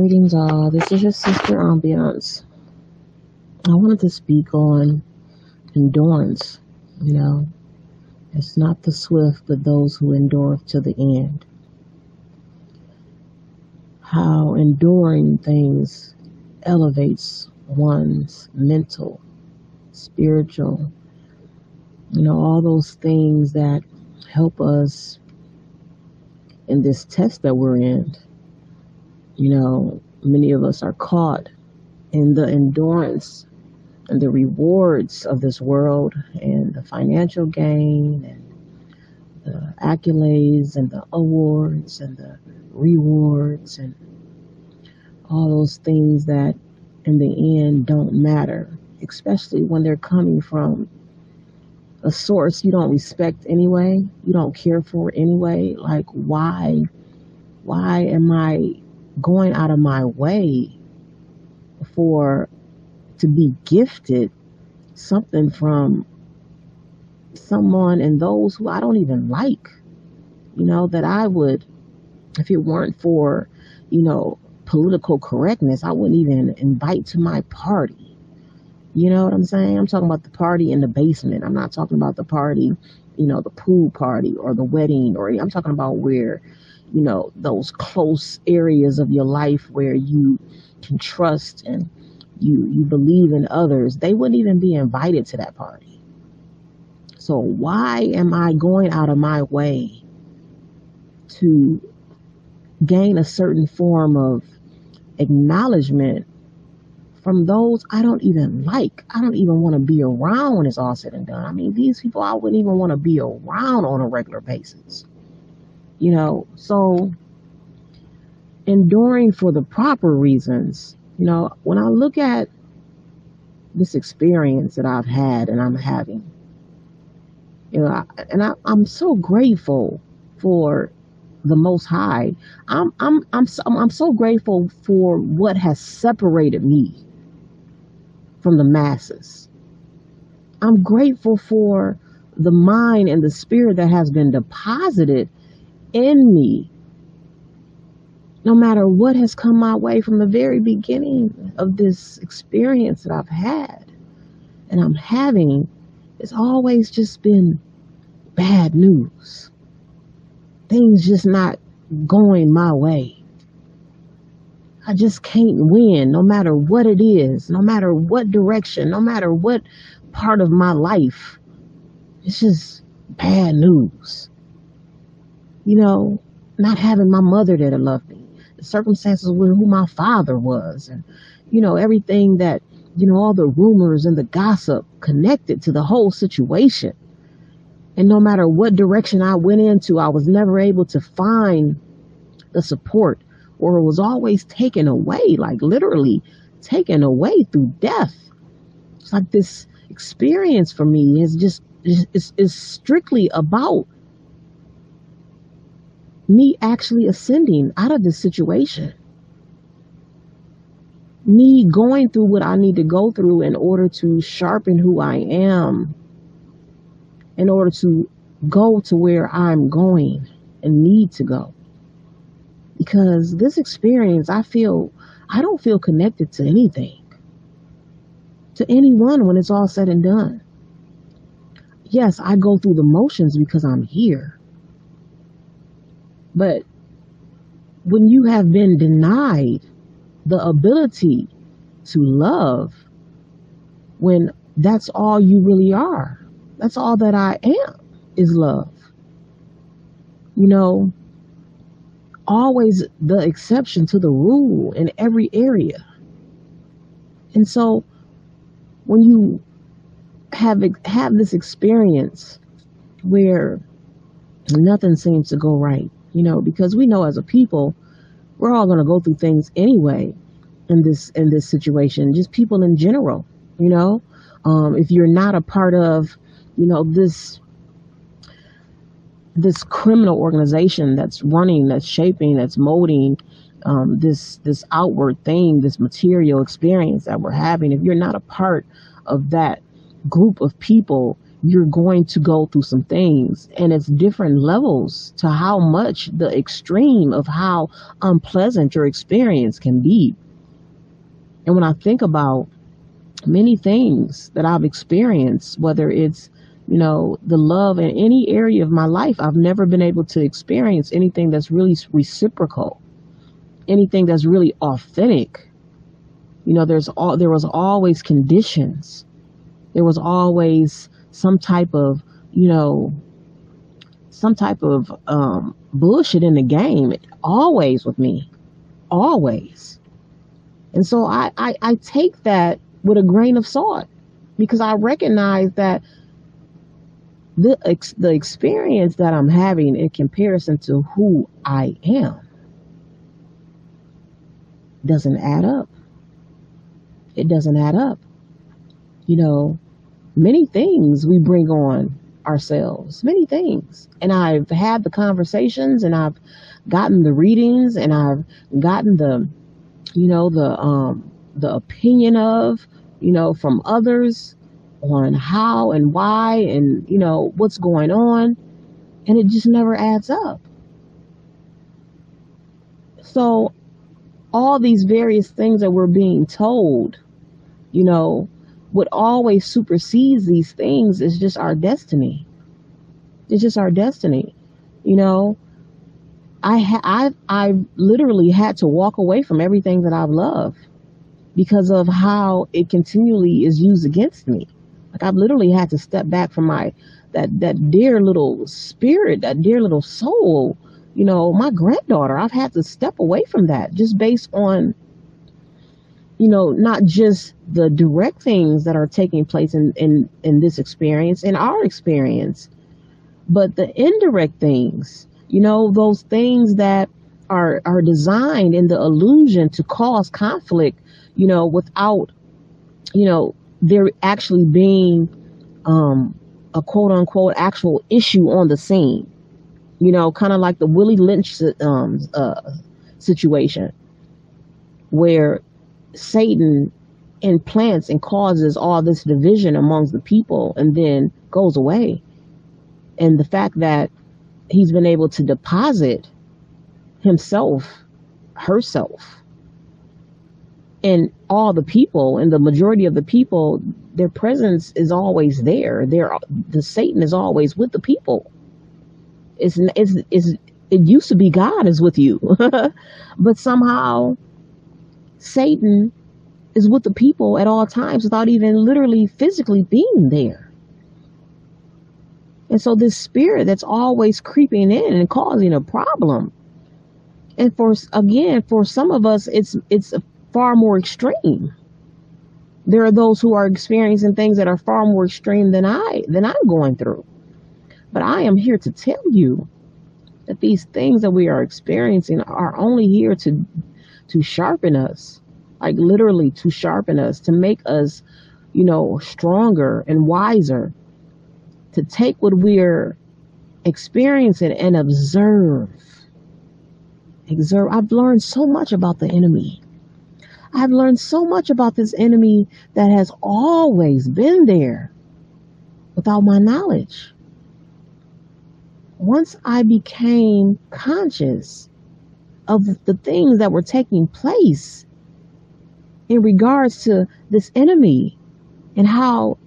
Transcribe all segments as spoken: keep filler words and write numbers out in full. Greetings all, this is your sister Ombience. I wanted to speak on endurance, you know. It's not the swift, but those who endure to the end. How enduring things elevates one's mental, spiritual, you know, all those things that help us in this test that we're in. You know, many of us are caught in the endurance and the rewards of this world and the financial gain and the accolades and the awards and the rewards and all those things that in the end don't matter, especially when they're coming from a source you don't respect anyway, you don't care for anyway. Like, why, why am I going out of my way for to be gifted something from someone and those who I don't even like, you know, that I would, if it weren't for, you know, political correctness, I wouldn't even invite to my party. You know what I'm saying? I'm talking about the party in the basement. I'm not talking about the party, you know, the pool party or the wedding, or I'm talking about where, you know, those close areas of your life where you can trust and you, you believe in others. They wouldn't even be invited to that party. So why am I going out of my way to gain a certain form of acknowledgement from those I don't even like? I don't even want to be around when it's all said and done. I mean, these people I wouldn't even want to be around on a regular basis. You know, so enduring for the proper reasons. You know, when I look at this experience that I've had and I'm having, you know, I, and I, I'm so grateful for the Most High. I'm I'm I'm so, I'm so grateful for what has separated me from the masses. I'm grateful for the mind and the spirit that has been deposited in me, no matter what has come my way from the very beginning of this experience that I've had and I'm having. It's always just been bad news, things just not going my way. I just can't win, no matter what it is, no matter what direction, no matter what part of my life. It's just bad news. You know, not having my mother there to love me, the circumstances with who my father was, and, you know, everything that, you know, all the rumors and the gossip connected to the whole situation. And no matter what direction I went into, I was never able to find the support, or it was always taken away, like literally taken away through death. It's like this experience for me is just, it's, it's strictly about me actually ascending out of this situation. Me going through what I need to go through in order to sharpen who I am, in order to go to where I'm going and need to go. Because this experience, I feel, I don't feel connected to anything, to anyone when it's all said and done. Yes, I go through the motions because I'm here. But when you have been denied the ability to love, when that's all you really are, that's all that I am, is love. You know, always the exception to the rule in every area. And so when you have, have this experience where nothing seems to go right, you know, because we know as a people, we're all going to go through things anyway in this in this situation, just people in general, you know, um, if you're not a part of, you know, this this criminal organization that's running, that's shaping, that's molding um, this this outward thing, this material experience that we're having, if you're not a part of that group of people you're going to go through some things, and it's different levels to how much the extreme of how unpleasant your experience can be. And when I think about many things that I've experienced, whether it's, you know, the love in any area of my life, I've never been able to experience anything that's really reciprocal, anything that's really authentic. You know, there's all, there was always conditions. There was always some type of, you know, some type of um, bullshit in the game, always with me, always. And so I, I, I take that with a grain of salt, because I recognize that the, ex, the experience that I'm having in comparison to who I am doesn't add up. It doesn't add up. You know, many things we bring on ourselves, many things. And I've had the conversations, and I've gotten the readings, and I've gotten the, you know, the, um, the opinion of, you know, from others on how and why and, you know, what's going on. And it just never adds up. So all these various things that we're being told, you know, what always supersedes these things is just our destiny. It's just our destiny. You know, I ha- I've, I've literally had to walk away from everything that I've loved, because of how it continually is used against me. Like, I've literally had to step back from my, that, that dear little spirit, that dear little soul, you know, my granddaughter. I've had to step away from that, just based on, you know, not just the direct things that are taking place in, in, in this experience, in our experience, but the indirect things, you know, those things that are, are designed in the illusion to cause conflict, you know, without, you know, there actually being um, a quote unquote actual issue on the scene, you know, kind of like the Willie Lynch um, uh, situation, where Satan implants and causes all this division amongst the people and then goes away. And the fact that he's been able to deposit himself, herself, and all the people, and the majority of the people, their presence is always there. They're, the Satan is always with the people. It's, it's, it's, it used to be God is with you, but somehow Satan is with the people at all times without even literally physically being there. And so this spirit that's always creeping in and causing a problem. And for, again, for some of us, it's, it's a far more extreme. There are those who are experiencing things that are far more extreme than I, than I'm going through. But I am here to tell you that these things that we are experiencing are only here to, to sharpen us, like literally to sharpen us, to make us, you know, stronger and wiser, to take what we're experiencing and observe. Observe. I've learned so much about the enemy. I've learned so much about this enemy that has always been there without my knowledge. Once I became conscious of the things that were taking place in regards to this enemy and how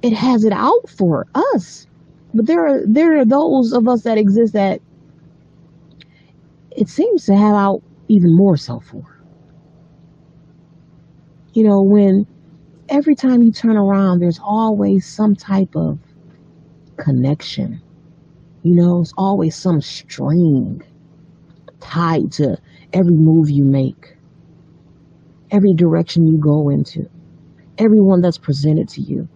it has it out for us. But there are, there are those of us that exist that it seems to have out even more so for. You know, when every time you turn around, there's always some type of connection. You know, it's always some string tied to every move you make, every direction you go into, everyone that's presented to you.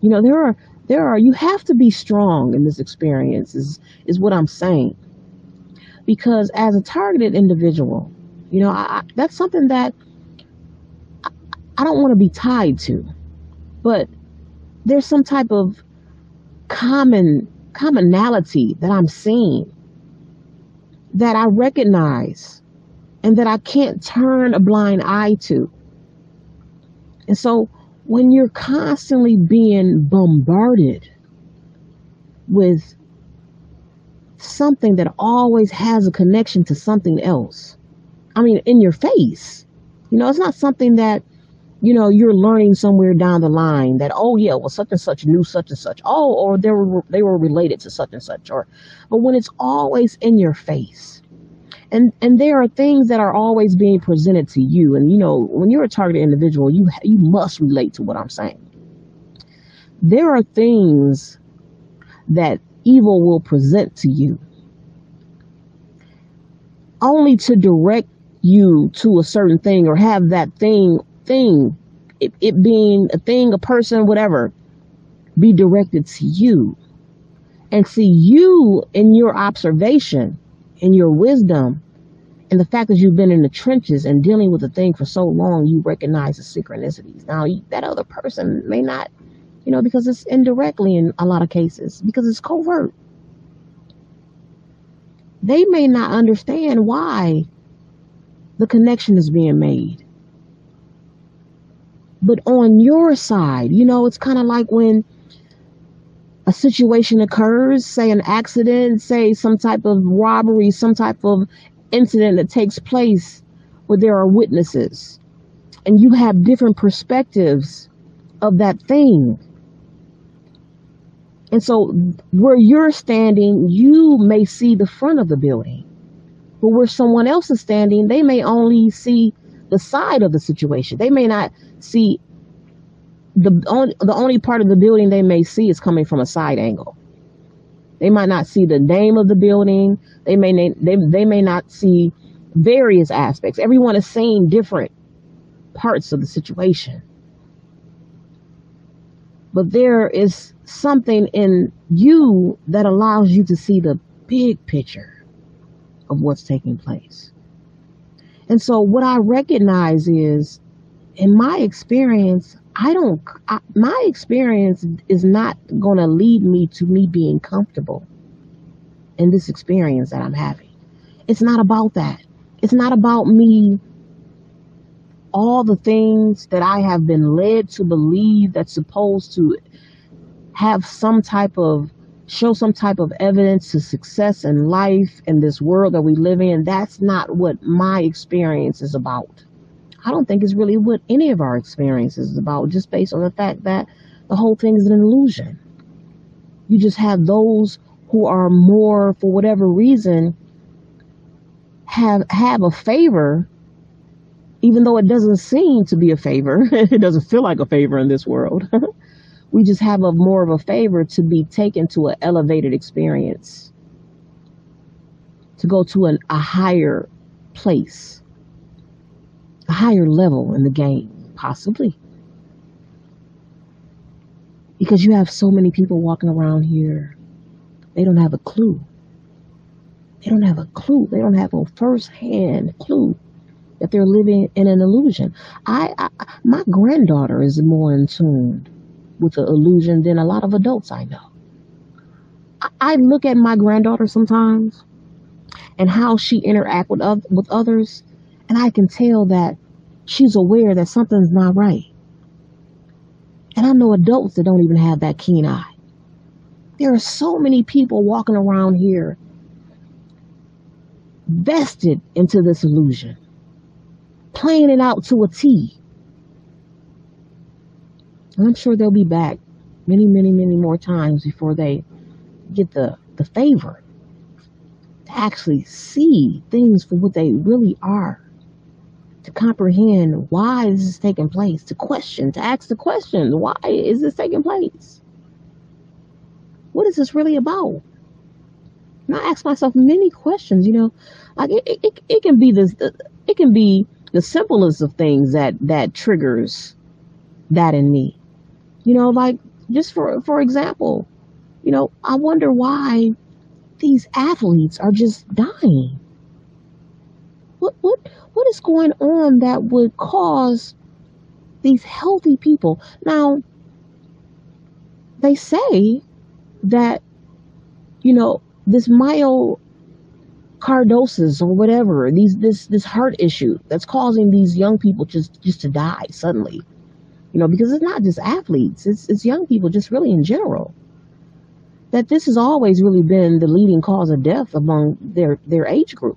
You know, there are, there are, you have to be strong in this experience is, is what I'm saying. Because as a targeted individual, you know, I, I, that's something that I don't want to be tied to, but there's some type of common commonality that I'm seeing that I recognize and that I can't turn a blind eye to. And so when you're constantly being bombarded with something that always has a connection to something else, I mean, in your face, you know, it's not something that, you know, you're learning somewhere down the line that, oh yeah, well, such and such knew such and such, oh, or they were, they were related to such and such, or, but when it's always in your face, and, and there are things that are always being presented to you. And, you know, when you're a targeted individual, you, you must relate to what I'm saying. There are things that evil will present to you only to direct you to a certain thing, or have that thing, thing, it, it being a thing, a person, whatever, be directed to you. And see, you in your observation and your wisdom and the fact that you've been in the trenches and dealing with the thing for so long, you recognize the synchronicities. Now, that other person may not, you know, because it's indirectly in a lot of cases, because it's covert. They may not understand why the connection is being made. But on your side, you know, it's kind of like when a situation occurs, say an accident, say some type of robbery, some type of incident that takes place where there are witnesses, and you have different perspectives of that thing. And so where you're standing, you may see the front of the building, but where someone else is standing, they may only see the side of the situation. They may not see the only, the only part of the building they may see is coming from a side angle. They might not see the name of the building. They may, they, they may not see various aspects. Everyone is seeing different parts of the situation. But there is something in you that allows you to see the big picture of what's taking place. And so what I recognize is, in my experience, I don't, I, my experience is not going to lead me to me being comfortable in this experience that I'm having. It's not about that. It's not about me. All the things that I have been led to believe that's supposed to have some type of, show some type of evidence to success in life and this world that we live in, that's not what my experience is about. I don't think it's really what any of our experiences is about, just based on the fact that the whole thing is an illusion. You just have those who are more, for whatever reason, have, have a favor, even though it doesn't seem to be a favor. It doesn't feel like a favor in this world. We just have a more of a favor to be taken to an elevated experience, to go to an, a higher place, a higher level in the game, possibly. Because you have so many people walking around here, they don't have a clue. They don't have a clue. They don't have a first-hand clue that they're living in an illusion. I, I my granddaughter is more in tune with the illusion than a lot of adults I know. I, I look at my granddaughter sometimes and how she interacts with uh, with others, and I can tell that she's aware that something's not right. And I know adults that don't even have that keen eye. There are so many people walking around here vested into this illusion, playing it out to a T. I'm sure they'll be back many, many, many more times before they get the, the favor to actually see things for what they really are, to comprehend why this is taking place, to question, to ask the question, why is this taking place? What is this really about? And I ask myself many questions, you know, like it, it, it can be this, it can be the simplest of things that, that triggers that in me. You know, like just for, for example, you know, I wonder why these athletes are just dying. What, what, what is going on that would cause these healthy people? Now, they say that, you know, this myo Cardosis or whatever, these this this heart issue that's causing these young people just just to die suddenly. you know, because it's not just athletes, it's, it's young people just really in general, that this has always really been the leading cause of death among their, their age group.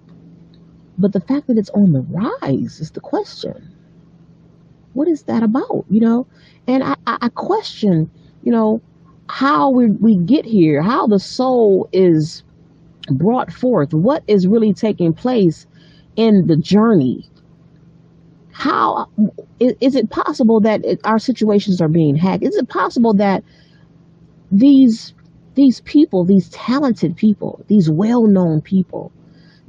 But the fact that it's on the rise is the question. What is that about, you know? And I, I, I question, you know, how we, we get here, how the soul is brought forth, what is really taking place in the journey. How is, is it possible that it, our situations are being hacked? Is it possible that these these people, these talented people, these well-known people,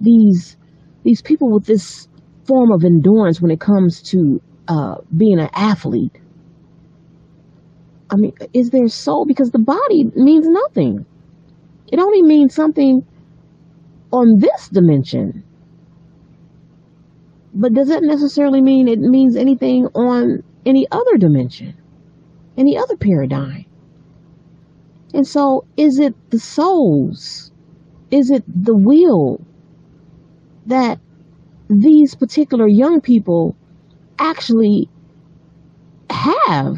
these these people with this form of endurance when it comes to uh, being an athlete? I mean, is their soul? Because the body means nothing. It only means something on this dimension. But does that necessarily mean it means anything on any other dimension, any other paradigm? And so is it the souls? Is it the will that these particular young people actually have,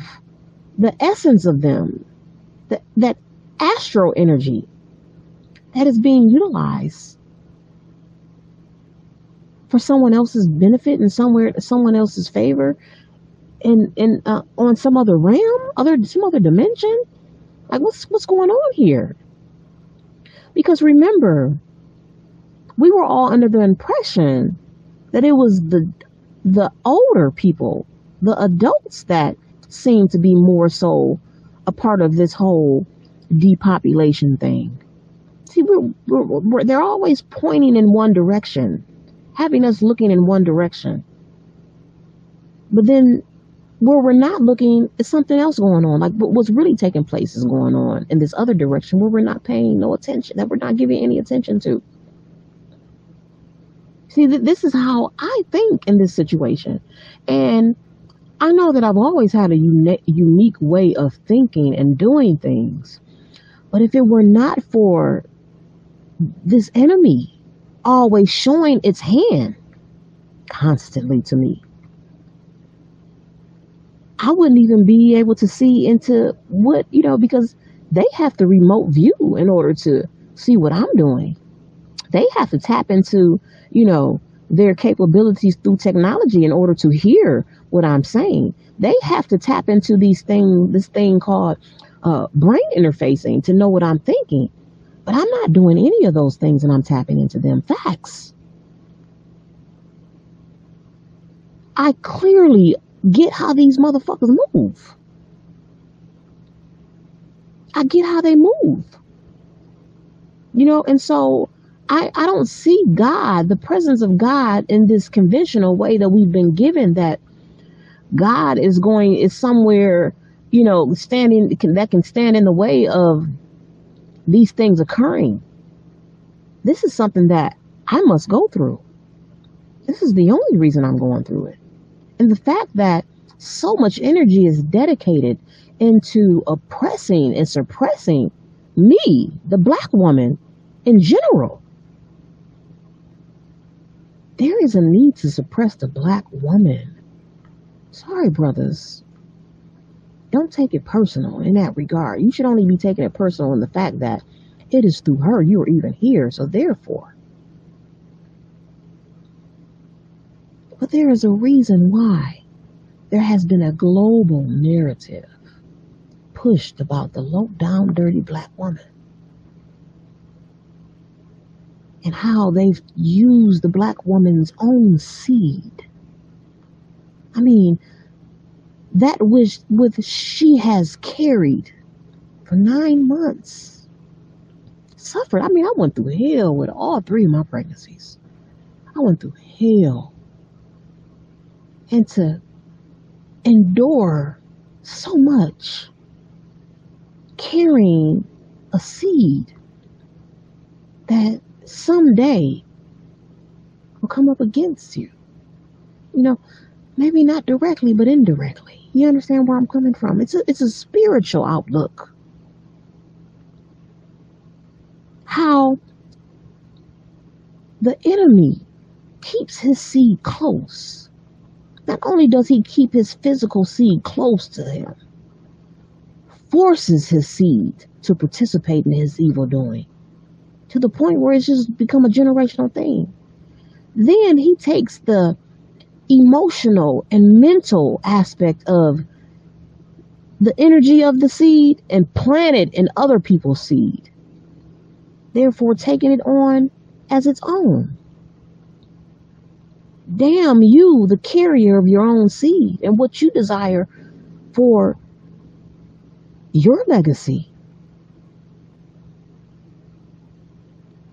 the essence of them, that, that astral energy that is being utilized for someone else's benefit and somewhere someone else's favor, and and uh, on some other realm, other some other dimension? Like, what's what's going on here? Because remember, we were all under the impression that it was the the older people, the adults, that seemed to be more so a part of this whole depopulation thing. See, we're, we're, we're they're always pointing in one direction, having us looking in one direction. But then where we're not looking is something else going on. Like, what's really taking place is going on in this other direction where we're not paying no attention, that we're not giving any attention to. See, th- this is how I think in this situation. And I know that I've always had a uni- unique way of thinking and doing things. But if it were not for this enemy always showing its hand constantly to me, I wouldn't even be able to see into what, you know, because they have to remote view in order to see what I'm doing. They have to tap into, you know, their capabilities through technology in order to hear what I'm saying. They have to tap into these thing, this thing called uh, brain interfacing to know what I'm thinking. But I'm not doing any of those things, and I'm tapping into them facts. I clearly get how these motherfuckers move. I get how they move. You know, and so I, I don't see God, the presence of God, in this conventional way that we've been given, that God is going, is somewhere, you know, standing, can, that can stand in the way of these things occurring. This is something that I must go through. This is the only reason I'm going through it. And the fact that so much energy is dedicated into oppressing and suppressing me, the black woman, in general. There is a need to suppress the black woman. Sorry, brothers. Don't take it personal in that regard. You should only be taking it personal in the fact that it is through her you are even here. So therefore, but there is a reason why there has been a global narrative pushed about the low down, dirty black woman and how they've used the black woman's own seed. I mean, that which with she has carried for nine months, suffered. I mean, I went through hell with all three of my pregnancies. I went through hell. And to endure so much, carrying a seed that someday will come up against you. You know, maybe not directly, but indirectly. You understand where I'm coming from? It's a, it's a spiritual outlook. How the enemy keeps his seed close. Not only does he keep his physical seed close to him, forces his seed to participate in his evil doing, to the point where it's just become a generational thing. Then he takes the emotional and mental aspect of the energy of the seed and plant it in other people's seed, therefore taking it on as its own. Damn you, the carrier of your own seed and what you desire for your legacy.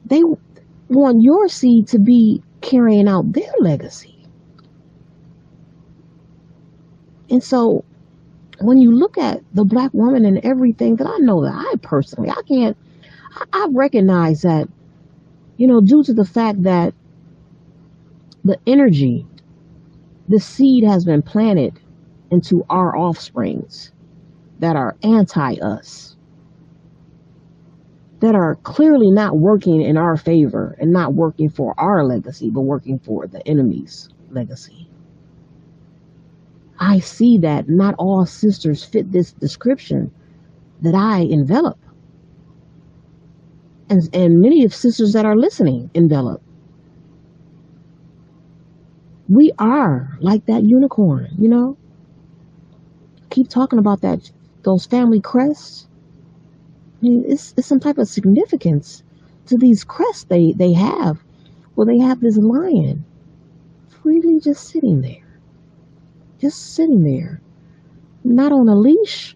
They want your seed to be carrying out their legacy. And so when you look at the black woman and everything that I know that I personally, I can't, I, I recognize that, you know, due to the fact that the energy, the seed has been planted into our offsprings that are anti-us, that are clearly not working in our favor and not working for our legacy, but working for the enemy's legacy. I see that not all sisters fit this description that I envelop. And, and many of sisters that are listening envelop. We are like that unicorn, you know? Keep talking about that, those family crests. I mean, it's, it's some type of significance to these crests they, they have. Well, they have this lion freely just sitting there, just sitting there, not on a leash.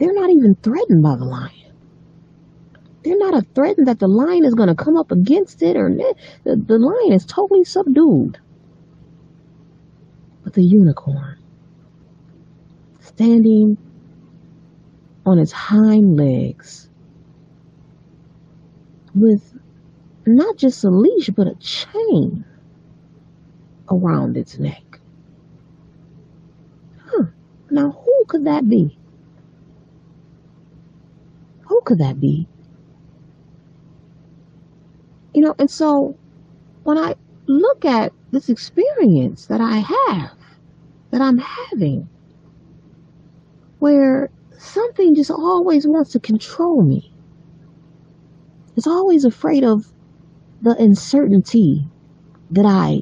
They're not even threatened by the lion. They're not a threatened that the lion is going to come up against it, or the, the lion is totally subdued. But the unicorn, standing on its hind legs with not just a leash, but a chain around its neck. Huh. Now, who could that be? Who could that be? You know, and so when I look at this experience that I have, that I'm having, where something just always wants to control me. It's always afraid of the uncertainty that I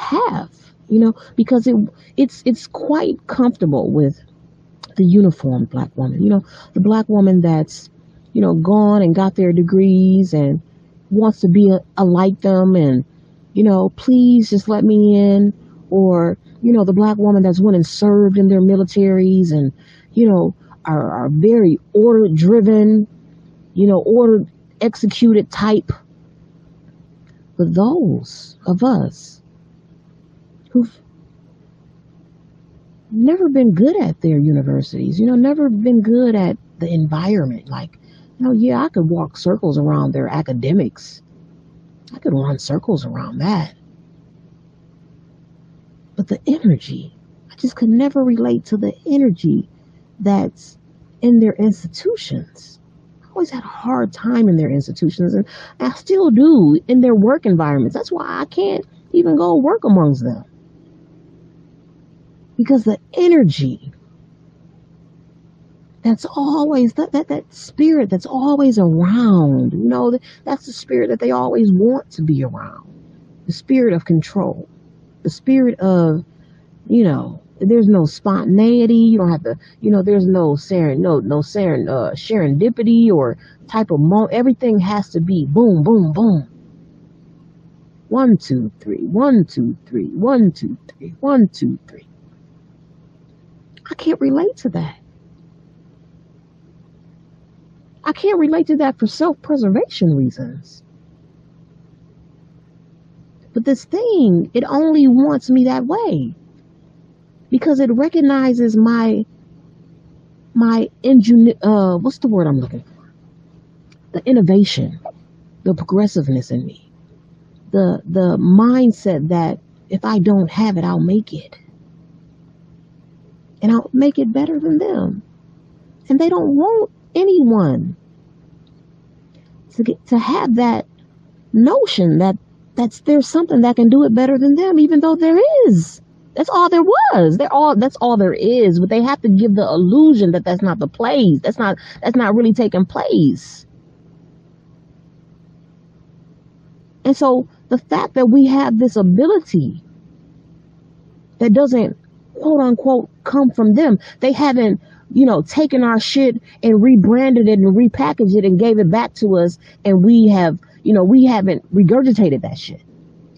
have, you know, because it it's it's quite comfortable with the uniformed black woman, you know, the black woman that's, you know, gone and got their degrees and wants to be a, a like them, and, you know, please just let me in. Or, you know, the black woman that's went and served in their militaries and, you know, are, are very order driven, you know, order executed type. But those of us who've never been good at their universities, you know, never been good at the environment, like, you know, yeah, I could walk circles around their academics. I could run circles around that. But the energy, I just could never relate to the energy that's in their institutions. I always had a hard time in their institutions, and I still do in their work environments. That's why I can't even go work amongst them, because the energy that's always, that, that, that spirit that's always around, you know, that's the spirit that they always want to be around, the spirit of control, the spirit of, you know, there's no spontaneity. You don't have to, you know, there's no seren, no, no seren, uh, serendipity or type of moment. Everything has to be boom, boom, boom. One, two, three, one, two, three, one, two, three, one, two, three. I can't relate to that. I can't relate to that for self-preservation reasons. But this thing, it only wants me that way, because it recognizes my, my, ingenu- uh, what's the word I'm looking for? The innovation, the progressiveness in me, the, the mindset that if I don't have it, I'll make it, and I'll make it better than them. And they don't want anyone to get, to have that notion that that's, there's something that can do it better than them, even though there is That's all there was. They're all, that's all there is. But they have to give the illusion that that's not the place. That's not, that's not really taking place. And so the fact that we have this ability that doesn't, quote unquote, come from them. They haven't, you know, taken our shit and rebranded it and repackaged it and gave it back to us. And we have, you know, we haven't regurgitated that shit.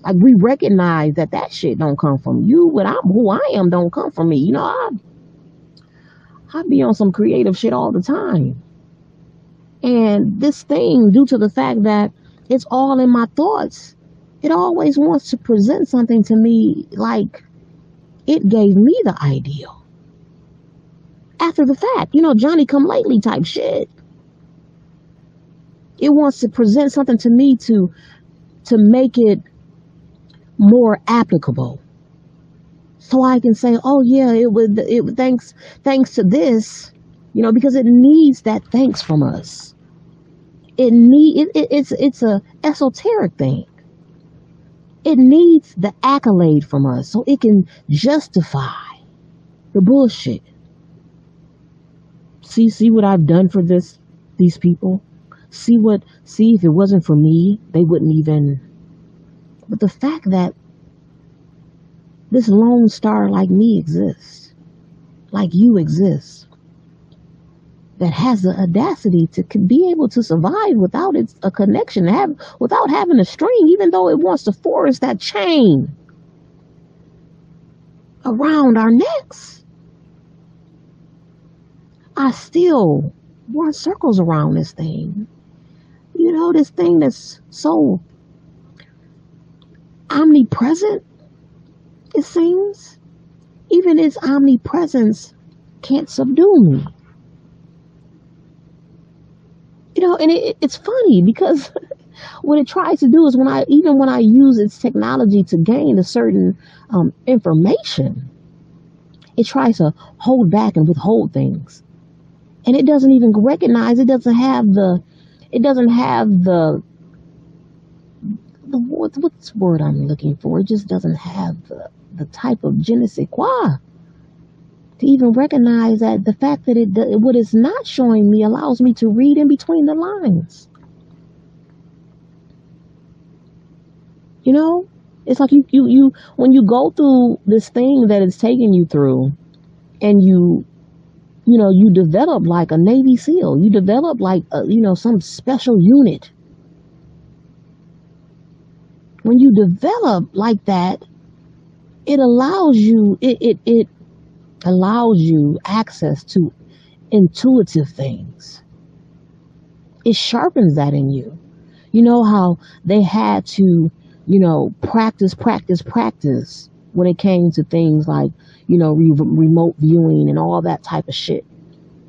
Like, we recognize that that shit don't come from you. What I'm, who I am don't come from me. You know, I, I be on some creative shit all the time. And this thing, due to the fact that it's all in my thoughts, it always wants to present something to me like it gave me the idea. After the fact, you know, Johnny come lately type shit. It wants to present something to me to, to make it more applicable, so I can say, oh yeah, it would, it would, thanks, thanks to this, you know, because it needs that thanks from us. It need, it, it, it's, it's a esoteric thing. It needs the accolade from us so it can justify the bullshit. See, see what I've done for this, these people. See what, see if it wasn't for me, they wouldn't even. But the fact that this lone star like me exists, like you exist, that has the audacity to be able to survive without its a connection, have without having a string, even though it wants to force that chain around our necks. I still run circles around this thing. You know, this thing that's so omnipresent, it seems. Even its omnipresence can't subdue me. You know, and it, it's funny because what it tries to do is when I, even when I use its technology to gain a certain um, information, it tries to hold back and withhold things. And it doesn't even recognize, it doesn't have the, it doesn't have the, the what, what's the word I'm looking for? It just doesn't have the, the type of je ne sais quoi to even recognize that the fact that it, what it's not showing me allows me to read in between the lines. You know, it's like you, you, you, when you go through this thing that it's taking you through and you, you know, you develop like a Navy SEAL, you develop like, a, you know, some special unit. When you develop like that, it allows you, it, it, it allows you access to intuitive things. It sharpens that in you. You know how they had to, you know, practice, practice, practice when it came to things like, you know, re remote viewing and all that type of shit.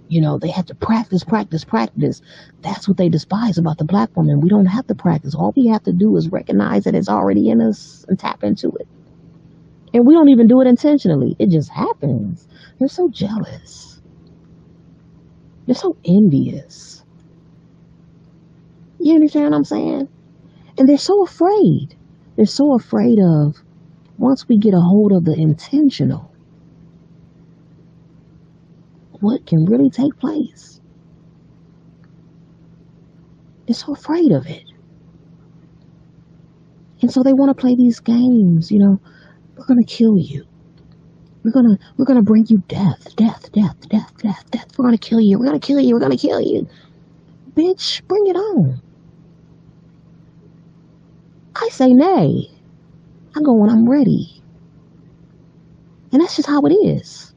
You know, they had to practice, practice, practice. That's what they despise about the black woman. We don't have to practice. All we have to do is recognize that it's already in us and tap into it. And we don't even do it intentionally. It just happens. They're so jealous. They're so envious. You understand what I'm saying? And they're so afraid. They're so afraid of, once we get a hold of the intentional, what can really take place? They're so afraid of it. And so they want to play these games, you know. We're gonna kill you. We're gonna we're gonna bring you death, death, death, death, death, death. We're gonna kill you. We're gonna kill you. We're gonna kill you. Bitch, bring it on. I say nay. I go when I'm ready. And that's just how it is.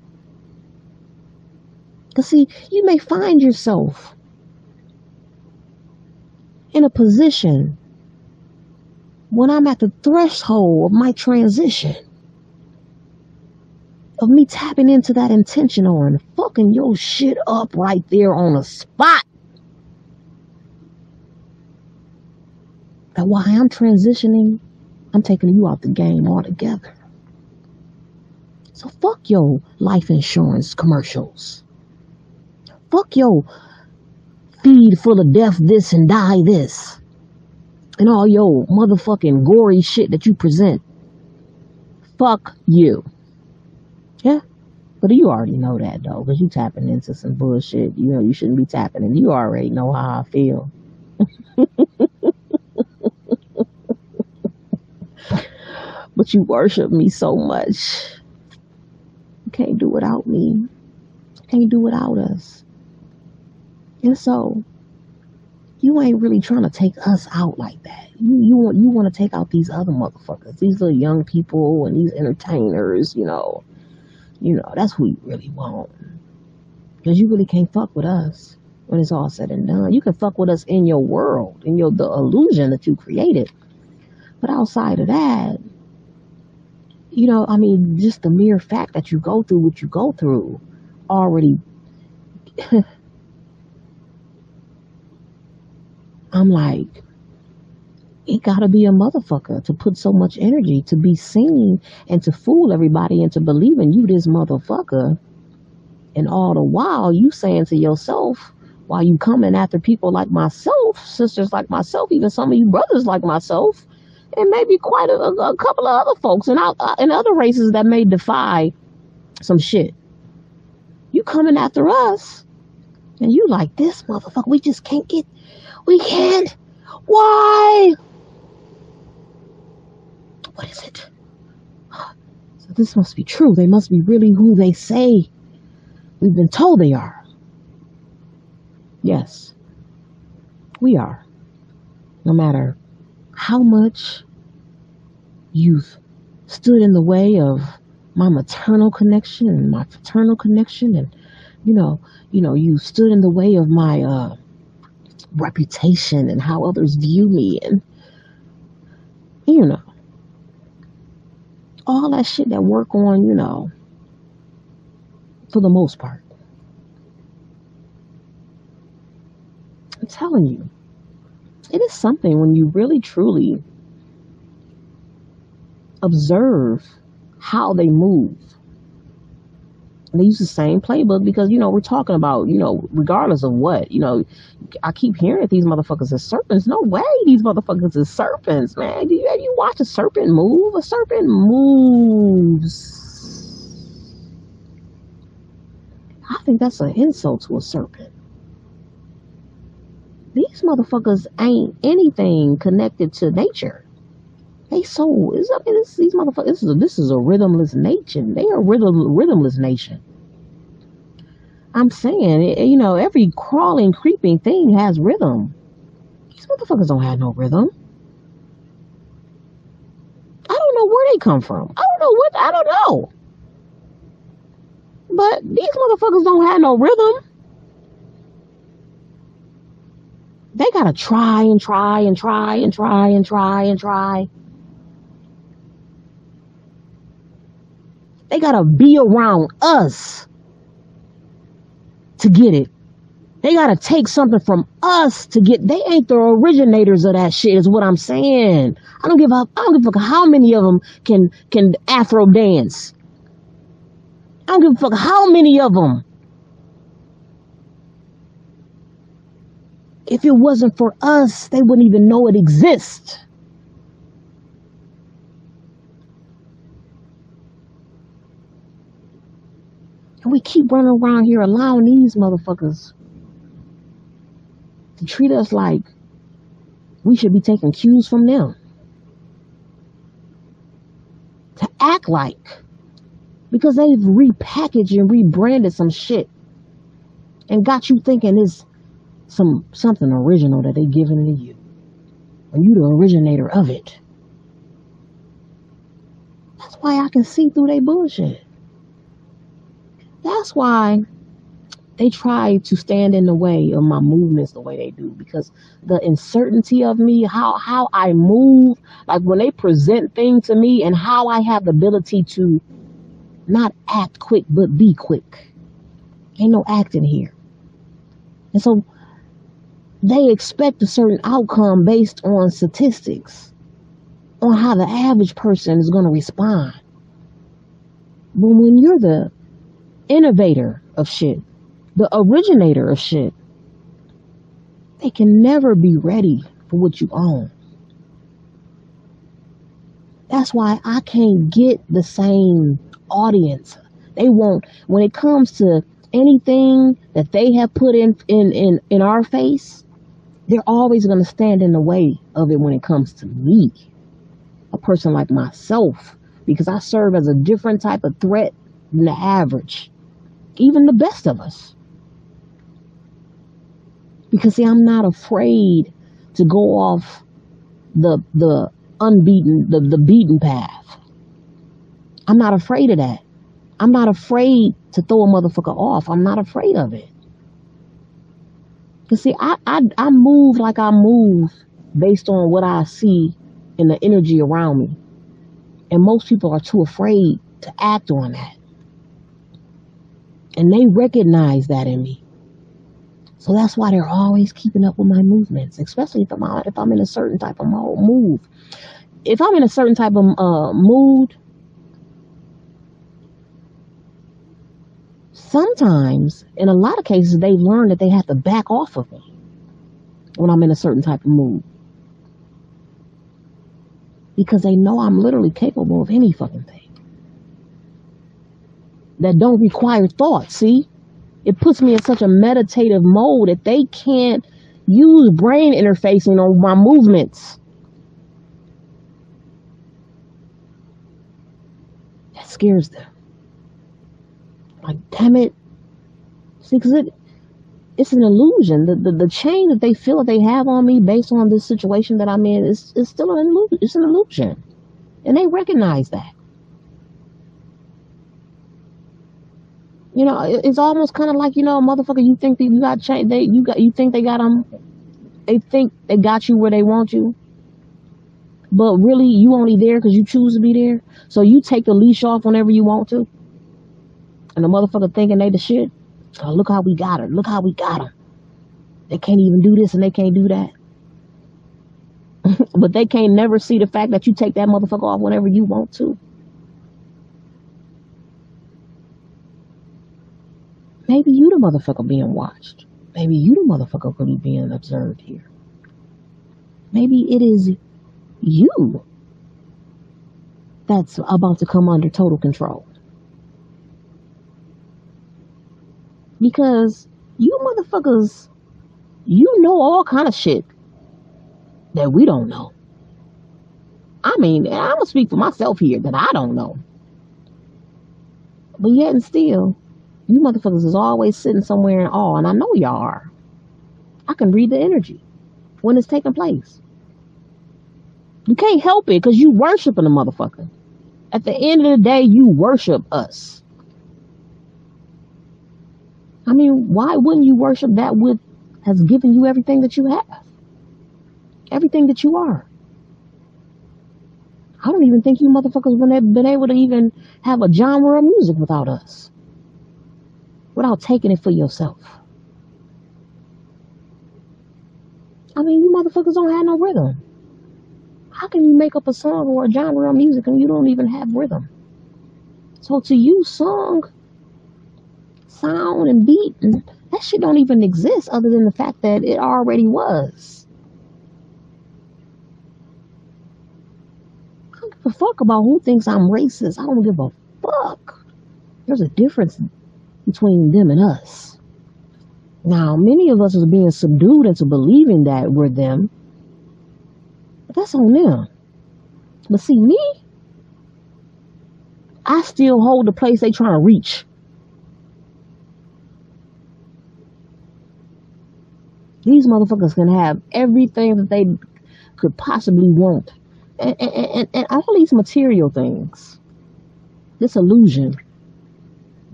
Cause see, you may find yourself in a position when I'm at the threshold of my transition, of me tapping into that intentional and fucking your shit up right there on the spot. That while I'm transitioning, I'm taking you out the game altogether. So fuck your life insurance commercials. Fuck your feed full of death this and die this. And all your motherfucking gory shit that you present. Fuck you. Yeah. But you already know that, though, because you tapping into some bullshit. You know, you shouldn't be tapping in. You already know how I feel. But you worship me so much. You can't do without me. You can't do without us. And so, you ain't really trying to take us out like that. You you want you want to take out these other motherfuckers, these little young people and these entertainers, you know. You know, that's who you really want. Because you really can't fuck with us when it's all said and done. You can fuck with us in your world, in your the illusion that you created. But outside of that, you know, I mean, just the mere fact that you go through what you go through already. I'm like, it gotta be a motherfucker to put so much energy to be seen and to fool everybody into believing you this motherfucker. And all the while you saying to yourself, while you coming after people like myself, sisters like myself, even some of you brothers like myself, and maybe quite a, a couple of other folks and, I, uh, and other races that may defy some shit. You coming after us and you like, this motherfucker, we just can't get, we can't, why? What is it? So this must be true. They must be really who they say we've been told they are. Yes, we are. No matter how much you've stood in the way of my maternal connection and my paternal connection, and you know, you know, you stood in the way of my uh, reputation and how others view me, and you know. All that shit that work on, you know, for the most part. I'm telling you, it is something when you really truly observe how they move. They use the same playbook because, you know, we're talking about, you know, regardless of what, you know, I keep hearing these motherfuckers are serpents. No way these motherfuckers are serpents, man. Do you, have you watched a serpent move? A serpent moves. I think that's an insult to a serpent. These motherfuckers ain't anything connected to nature. They so, it's, I mean, it's, these motherfuckers, this is, a, this is a rhythmless nation. They are a rhythm, rhythmless nation. I'm saying, it, you know, every crawling, creeping thing has rhythm. These motherfuckers don't have no rhythm. I don't know where they come from. I don't know what, I don't know. But these motherfuckers don't have no rhythm. They gotta try and try and try and try and try and try. They gotta be around us to get it. They gotta take something from us to get. They ain't the originators of that shit, is what I'm saying. I don't give up. I don't give a fuck how many of them can can Afro dance. I don't give a fuck how many of them. If it wasn't for us, they wouldn't even know it exists. And we keep running around here allowing these motherfuckers to treat us like we should be taking cues from them. To act like, because they've repackaged and rebranded some shit and got you thinking it's some something original that they giving to you. And you the originator of it. That's why I can see through their bullshit. That's why they try to stand in the way of my movements the way they do, because the uncertainty of me, how, how I move, like when they present things to me and how I have the ability to not act quick, but be quick. Ain't no acting here. And so they expect a certain outcome based on statistics, on how the average person is going to respond. But when you're the innovator of shit, the originator of shit, they can never be ready for what you own. That's why I can't get the same audience They won't, when it comes to anything that they have put in, in, in, in our face, they're always going to stand in the way of it when it comes to me, a person like myself, because I serve as a different type of threat than the average, even the best of us. Because, see, I'm not afraid to go off the the unbeaten, the, the beaten path. I'm not afraid of that. I'm not afraid to throw a motherfucker off. I'm not afraid of it. Because, see, I, I, I move like I move based on what I see and the energy around me. And most people are too afraid to act on that. And they recognize that in me. So that's why they're always keeping up with my movements, especially if I'm, if I'm in a certain type of mood. If I'm in a certain type of uh, mood, sometimes, in a lot of cases, they've learned that they have to back off of me when I'm in a certain type of mood. Because they know I'm literally capable of any fucking thing that don't require thought, see? It puts me in such a meditative mode that they can't use brain interfacing on my movements. That scares them. Like, damn it. See, because it, it's an illusion. The, the, the chain that they feel that they have on me based on this situation that I'm in is, is still an illusion. It's an illusion. And they recognize that. You know, it's almost kind of like, you know, motherfucker, you think that you got chain, they you got you think they got them, they think they got you where they want you, but really you only there because you choose to be there. So you take the leash off whenever you want to, and the motherfucker thinking they the shit. Oh, look how we got her. Look how we got her. They can't even do this and they can't do that, but they can't never see the fact that you take that motherfucker off whenever you want to. Maybe you the motherfucker being watched. Maybe you the motherfucker really being observed here. Maybe it is you that's about to come under total control. Because you motherfuckers, you know all kind of shit that we don't know. I mean, I'm going to speak for myself here that I don't know. But yet and still, you motherfuckers is always sitting somewhere in awe, and I know y'all are. I can read the energy when it's taking place. You can't help it because you worshiping the motherfucker. At the end of the day, you worship us. I mean, why wouldn't you worship that which has given you everything that you have? Everything that you are. I don't even think you motherfuckers have been able to even have a genre of music without us. Without taking it for yourself. I mean, you motherfuckers don't have no rhythm. How can you make up a song or a genre of music and you don't even have rhythm? So to you, song, sound, and beat, and that shit don't even exist other than the fact that it already was. I don't give a fuck about who thinks I'm racist. I don't give a fuck. There's a difference between them and us. Now, many of us are being subdued into believing that we're them. But that's on them. But see, me, I still hold the place they trying to reach. These motherfuckers can have everything that they could possibly want. And, and, and, and all these material things. This illusion.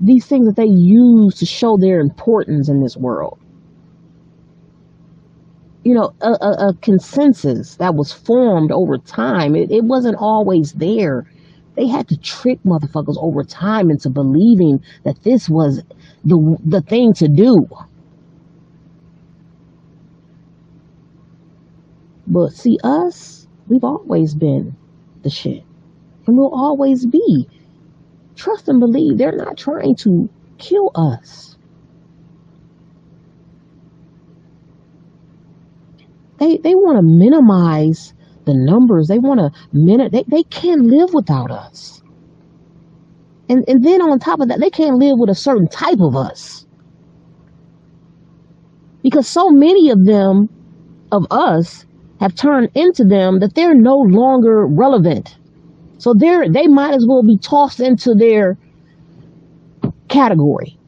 These things that they use to show their importance in this world. You know, a, a, a consensus that was formed over time. It, it wasn't always there. They had to trick motherfuckers over time into believing that this was the, the thing to do. But see, us, we've always been the shit. And we'll always be. Trust and believe. They're not trying to kill us. They they want to minimize the numbers. They want to minute. They, they can't live without us. And, and then on top of that, they can't live with a certain type of us. Because so many of them, of us, have turned into them that they're no longer relevant. So they're, they might as well be tossed into their category.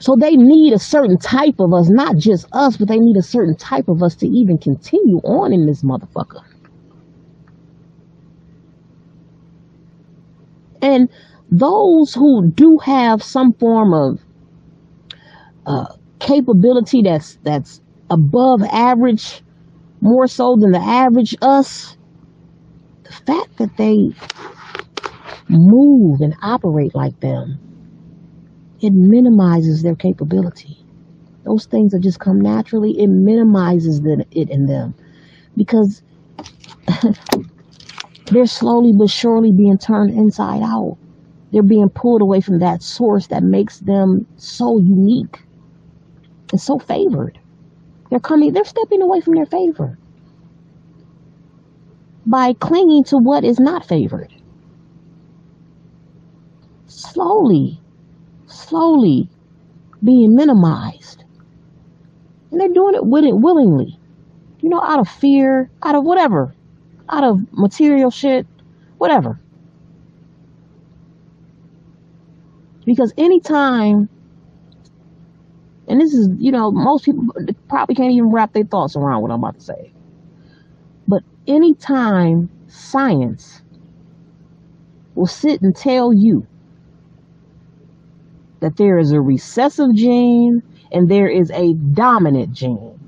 So they need a certain type of us, not just us, but they need a certain type of us to even continue on in this motherfucker. And those who do have some form of uh, capability that's that's above average, more so than the average us, the fact that they move and operate like them, it minimizes their capability. Those things that just come naturally, it minimizes the, it in them, because they're slowly but surely being turned inside out. They're being pulled away from that source that makes them so unique and so favored. They're coming, they're stepping away from their favor by clinging to what is not favored. Slowly, slowly being minimized. And they're doing it with it willingly. You know, out of fear, out of whatever, out of material shit, whatever. Because anytime, and this is, you know, most people probably can't even wrap their thoughts around what I'm about to say. But anytime science will sit and tell you that there is a recessive gene and there is a dominant gene,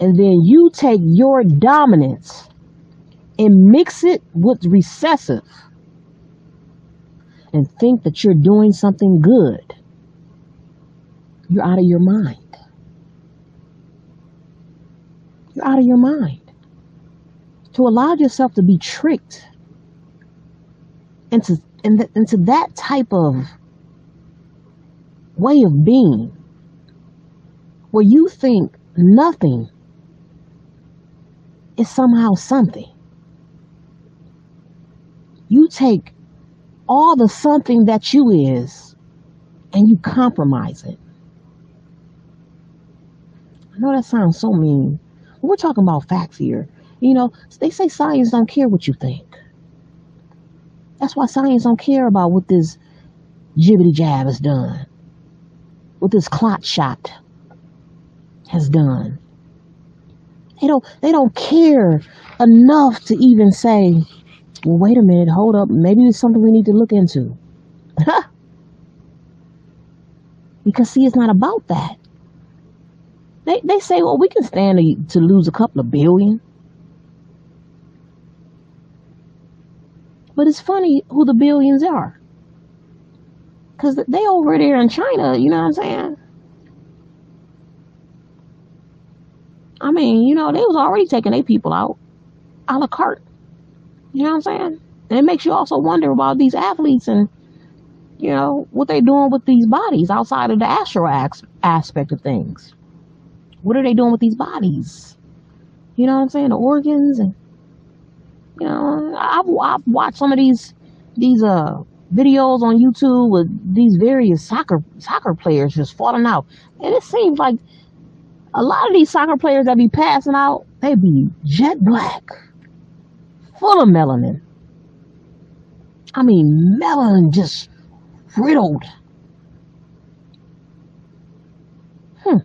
and then you take your dominance and mix it with recessive, and think that you're doing something good, you're out of your mind. You're out of your mind. To allow yourself to be tricked into, into that type of way of being, where you think nothing is somehow something. You take all the something that you is, and you compromise it. I know that sounds so mean. We're talking about facts here. You know, they say science don't care what you think. That's why science don't care about what this jibbity jab has done, what this clot shot has done. They don't, they don't care enough to even say, well, wait a minute, hold up, maybe it's something we need to look into. Because see, it's not about that. They, they say, well, we can stand to, to lose a couple of billion. But it's funny who the billions are. Because they over there in China, you know what I'm saying? I mean, you know, they was already taking their people out a la carte. You know what I'm saying? And it makes you also wonder about these athletes and, you know, what they're doing with these bodies outside of the astral aspect of things. What are they doing with these bodies? You know what I'm saying? The organs and, you know, I've, I've watched some of these these uh videos on YouTube with these various soccer soccer players just falling out, and it seems like a lot of these soccer players that be passing out, they be jet black. Full of melanin. I mean, melanin just riddled. Hmm.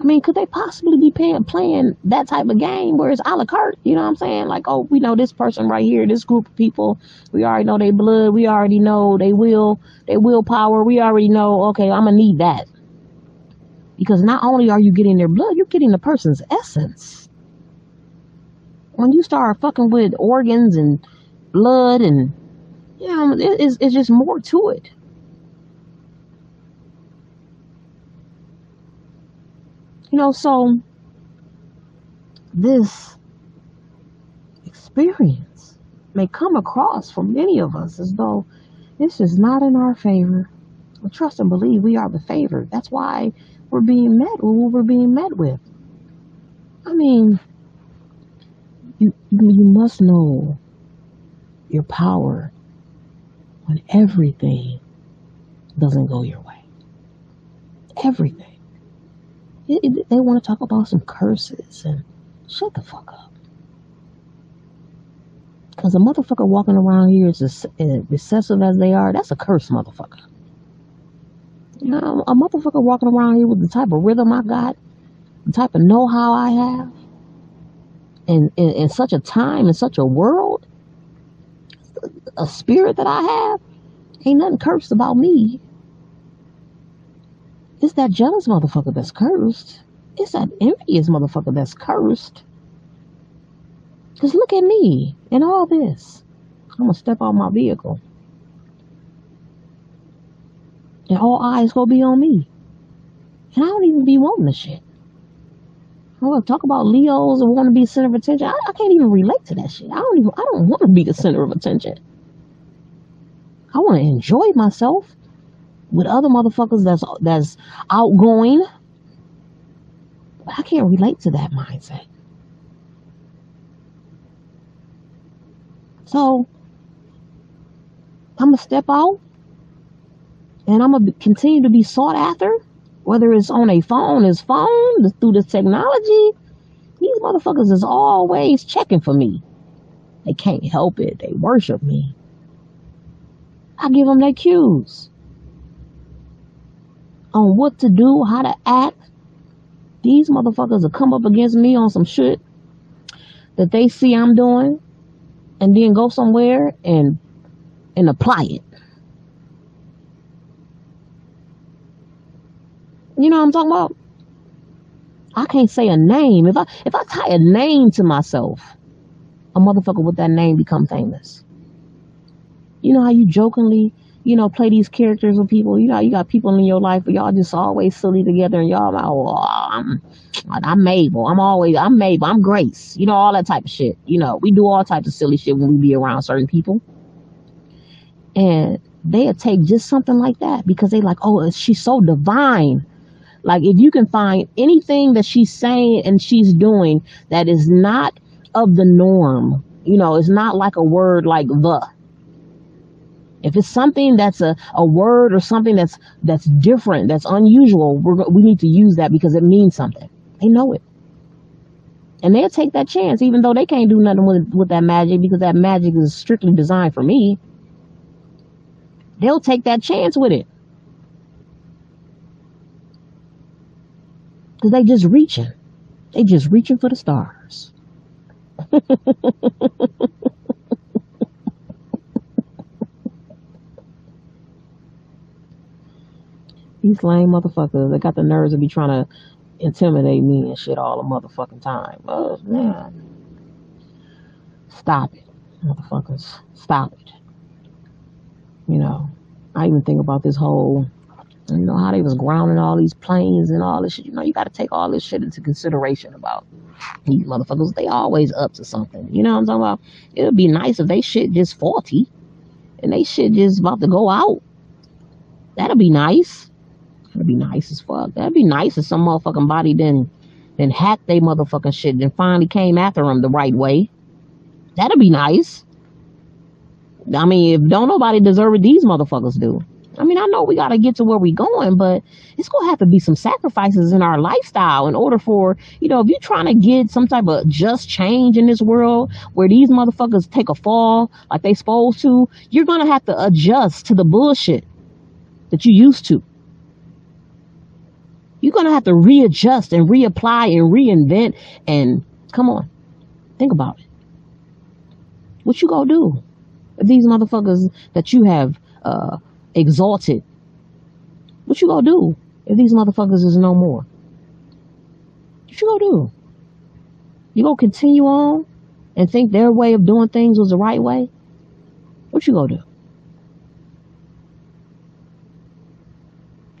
I mean, could they possibly be paying, playing that type of game where it's a la carte? You know what I'm saying? Like, oh, we know this person right here, this group of people. We already know their blood. We already know they will, they willpower. We already know, okay, I'm going to need that. Because not only are you getting their blood, you're getting the person's essence. When you start fucking with organs and blood and, you know, it, it's, it's just more to it. You know, so this experience may come across for many of us as though this is not in our favor. But trust and believe we are the favored. That's why we're being met with what we're being met with. I mean... You, you must know your power when everything doesn't go your way. Everything. It, it, they want to talk about some curses and shut the fuck up. Because a motherfucker walking around here is as, as recessive as they are, that's a curse, motherfucker. Now, a motherfucker walking around here with the type of rhythm I got, the type of know-how I have, and in such a time, in such a world, a spirit that I have, ain't nothing cursed about me. It's that jealous motherfucker that's cursed. It's that envious motherfucker that's cursed. Because look at me and all this. I'm going to step out my vehicle. And all eyes going to be on me. And I don't even be wanting this shit. I want to talk about Leos and want to be the center of attention. I, I can't even relate to that shit. I don't even, I don't want to be the center of attention. I want to enjoy myself with other motherfuckers that's, that's outgoing. But I can't relate to that mindset. So, I'm going to step out and I'm going to continue to be sought after, whether it's on a phone, his phone, through the technology. These motherfuckers is always checking for me. They can't help it. They worship me. I give them their cues on what to do, how to act. These motherfuckers will come up against me on some shit that they see I'm doing, and then go somewhere and and apply it. You know what I'm talking about? I can't say a name. If I if I tie a name to myself, a motherfucker with that name become famous. You know how you jokingly, you know, play these characters with people. You know how you got people in your life, but y'all just always silly together, and y'all like, oh, I'm, I'm Mabel. I'm always, I'm Mabel. I'm Grace. You know, all that type of shit. You know, we do all types of silly shit when we be around certain people. And they'll take just something like that because they like, oh, she's so divine. Like, if you can find anything that she's saying and she's doing that is not of the norm, you know, it's not like a word like the. If it's something that's a, a word or something that's that's different, that's unusual, we're, we need to use that because it means something. They know it. And they'll take that chance, even though they can't do nothing with, with that magic because that magic is strictly designed for me. They'll take that chance with it. Because they just reaching. They just reaching for the stars. These lame motherfuckers, they got the nerves to be trying to intimidate me and shit all the motherfucking time. Oh, man. Stop it, motherfuckers. Stop it. You know, I even think about this whole, you know, how they was grounding all these planes and all this shit. You know, you got to take all this shit into consideration about these motherfuckers. They always up to something. You know what I'm talking about? It would be nice if they shit just faulty and they shit just about to go out. That'll be nice. That'd be nice as fuck. That'd be nice if some motherfucking body then, then hacked they motherfucking shit and finally came after them the right way. That'd be nice. I mean, if don't nobody deserve it, these motherfuckers do. I mean, I know we gotta get to where we going, but it's gonna have to be some sacrifices in our lifestyle in order for, you know, if you're trying to get some type of just change in this world where these motherfuckers take a fall like they supposed to, you're gonna have to adjust to the bullshit that you used to. You're going to have to readjust and reapply and reinvent. And come on, think about it. What you going to do if these motherfuckers that you have uh, exalted, what you going to do if these motherfuckers is no more? What you going to do? You going to continue on and think their way of doing things was the right way? What you going to do?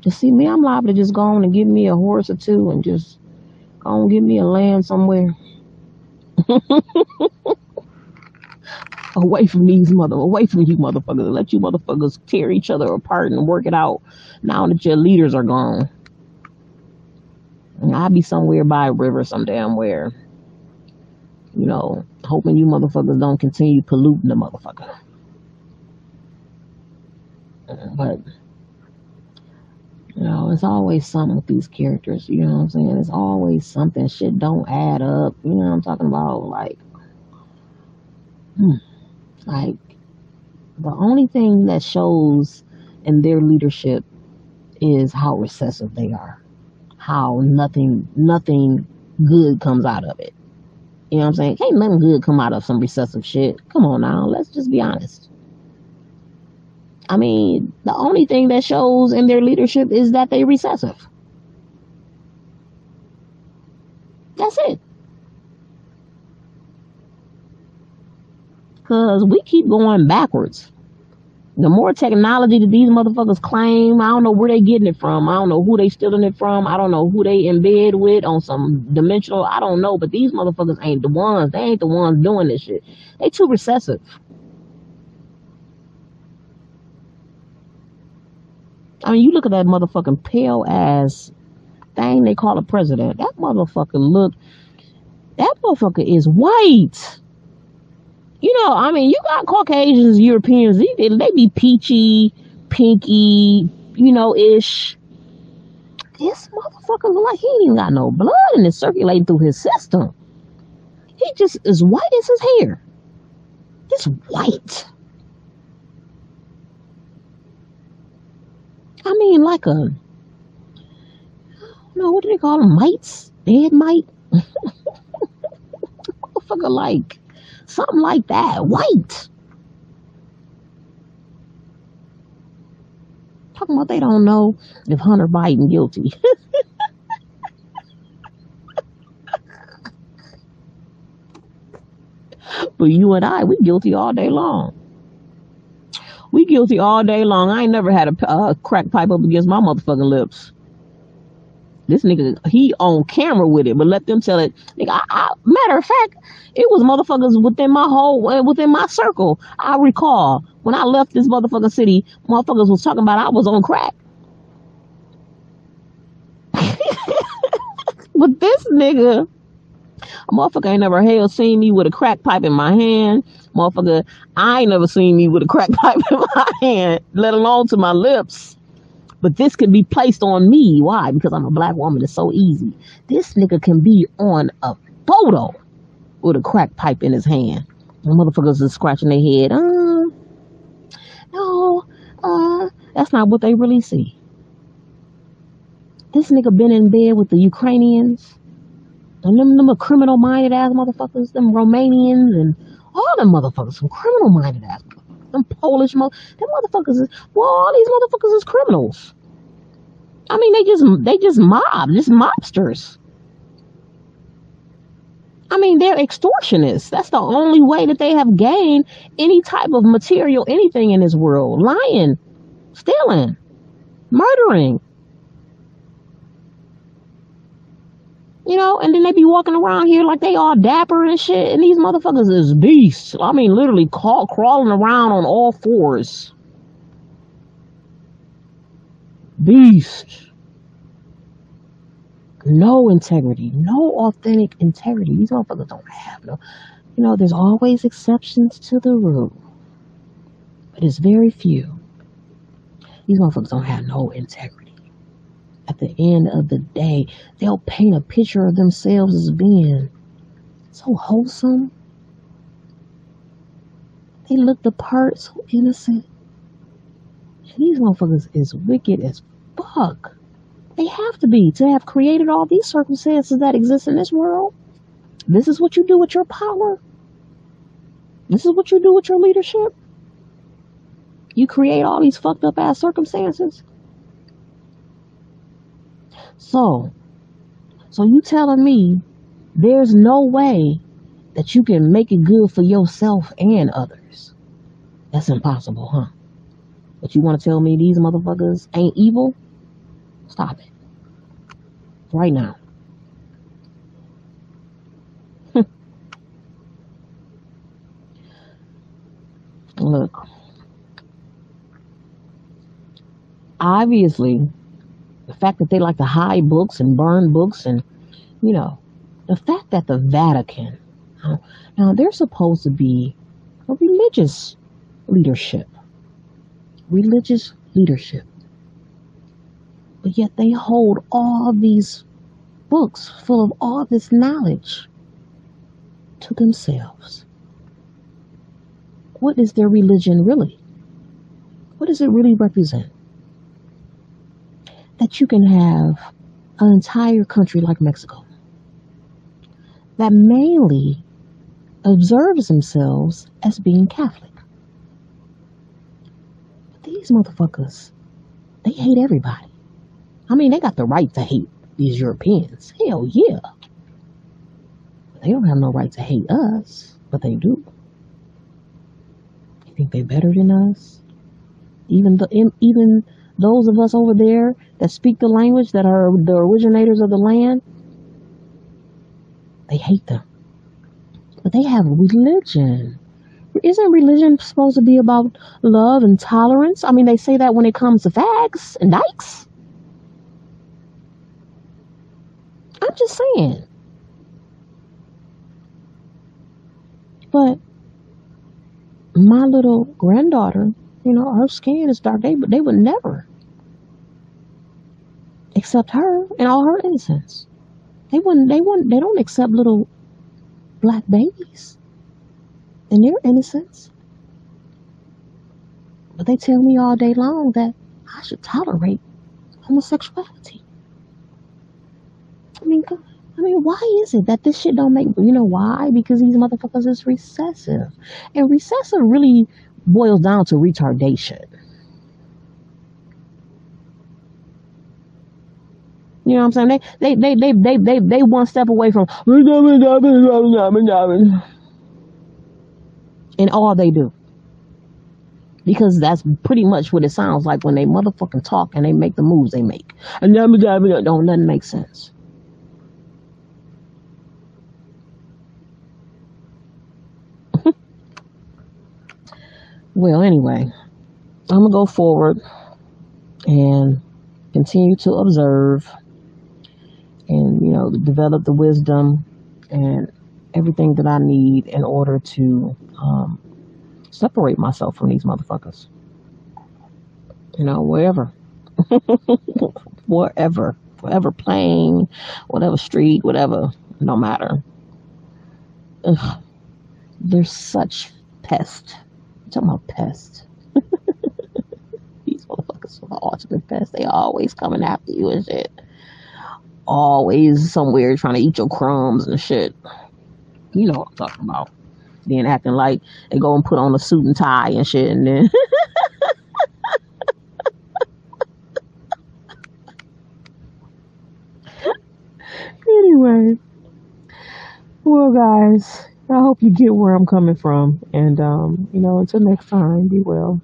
You see me, I'm liable to just go on and give me a horse or two and just go on and give me a lamb somewhere. Away from these mother, away from you motherfuckers. Let you motherfuckers tear each other apart and work it out now that your leaders are gone. And I'll be somewhere by a river some damn where, you know, hoping you motherfuckers don't continue polluting the motherfucker. Like, you know, it's always something with these characters, you know what I'm saying? It's always something. Shit don't add up, you know what I'm talking about? Like, like, the only thing that shows in their leadership is how recessive they are. How nothing, nothing good comes out of it. You know what I'm saying? Can't nothing good come out of some recessive shit. Come on now, let's just be honest. I mean, the only thing that shows in their leadership is that they're recessive. That's it. Because we keep going backwards. The more technology that these motherfuckers claim, I don't know where they getting it from. I don't know who they stealing it from. I don't know who they in bed with on some dimensional. I don't know, but these motherfuckers ain't the ones. They ain't the ones doing this shit. They too recessive. I mean, you look at that motherfucking pale-ass thing they call a president. That motherfucker look, that motherfucker is white. You know, I mean, you got Caucasians, Europeans, they, they be peachy, pinky, you know-ish. This motherfucker look like he ain't even got no blood and it's circulating through his system. He just is white as his hair. It's white. I mean, like a, I don't know, what do they call them? Mites? Dead mite? Motherfucker, like, something like that. White. Talking about they don't know if Hunter Biden guilty. But you and I, we guilty all day long. We guilty all day long. I ain't never had a uh, crack pipe up against my motherfucking lips. This nigga, he on camera with it, but let them tell it. Nigga, I, I, matter of fact, it was motherfuckers within my whole, within my circle. I recall when I left this motherfucking city, motherfuckers was talking about I was on crack. But this nigga, a motherfucker ain't never hell seen me with a crack pipe in my hand. Motherfucker, I ain't never seen me with a crack pipe in my hand, let alone to my lips. But this could be placed on me. Why? Because I'm a black woman. It's so easy. This nigga can be on a photo with a crack pipe in his hand. The motherfuckers are scratching their head. Uh, no, uh, that's not what they really see. This nigga been in bed with the Ukrainians. And them, them criminal-minded ass motherfuckers, them Romanians, and all them motherfuckers, some criminal-minded ass motherfuckers, them Polish mo, them motherfuckers is, well, all these motherfuckers is criminals. I mean, they just, they just mob, just mobsters. I mean, they're extortionists. That's the only way that they have gained any type of material, anything in this world. Lying, stealing, murdering. You know, and then they be walking around here like they all dapper and shit. And these motherfuckers is beasts. I mean, literally call, crawling around on all fours. Beast. No integrity. No authentic integrity. These motherfuckers don't have no... You know, there's always exceptions to the rule. But it's very few. These motherfuckers don't have no integrity. At the end of the day, they'll paint a picture of themselves as being so wholesome. They look the part, so innocent. These motherfuckers is wicked as fuck. They have to be to have created all these circumstances that exist in this world. This is what you do with your power. This is what you do with your leadership. You create all these fucked up ass circumstances. So, so you telling me there's no way that you can make it good for yourself and others? That's impossible, huh? But you want to tell me these motherfuckers ain't evil? Stop it. Right now. Look. Obviously... the fact that they like to hide books and burn books and, you know, the fact that the Vatican, now, now they're supposed to be a religious leadership, religious leadership. But yet they hold all these books full of all this knowledge to themselves. What is their religion really? What does it really represent? That you can have an entire country like Mexico that mainly observes themselves as being Catholic. But these motherfuckers, they hate everybody. I mean, they got the right to hate these Europeans. Hell yeah. They don't have no right to hate us, but they do. They think they're better than us. Even the, even those of us over there that speak the language, that are the originators of the land, they hate them. But they have religion. Isn't religion supposed to be about love and tolerance? I mean, they say that when it comes to fags and dykes. I'm just saying. But my little granddaughter, you know, her skin is dark. They, they would never accept her and all her innocence. They wouldn't, they wouldn't, they don't accept little black babies and their innocence. But they tell me all day long that I should tolerate homosexuality. I mean, God, I mean, why is it that this shit don't make, you know why? Because these motherfuckers is recessive. And recessive really boils down to retardation. You know what I'm saying? They they they they they they, they one step away from and all they do. Because that's pretty much what it sounds like when they motherfucking talk and they make the moves they make. And don't nothing make sense. Well, anyway, I'm going to go forward and continue to observe and, you know, develop the wisdom and everything that I need in order to um, separate myself from these motherfuckers. You know, wherever, wherever, whatever plane, whatever street, whatever, no matter. Ugh. They're such pests. I'm talking about pests. These motherfuckers are the ultimate pests. They always coming after you and shit. Always somewhere trying to eat your crumbs and shit. You know what I'm talking about. Then acting like they go and put on a suit and tie and shit, and then anyway. Well, guys, I hope you get where I'm coming from. And, um, you know, until next time, be well.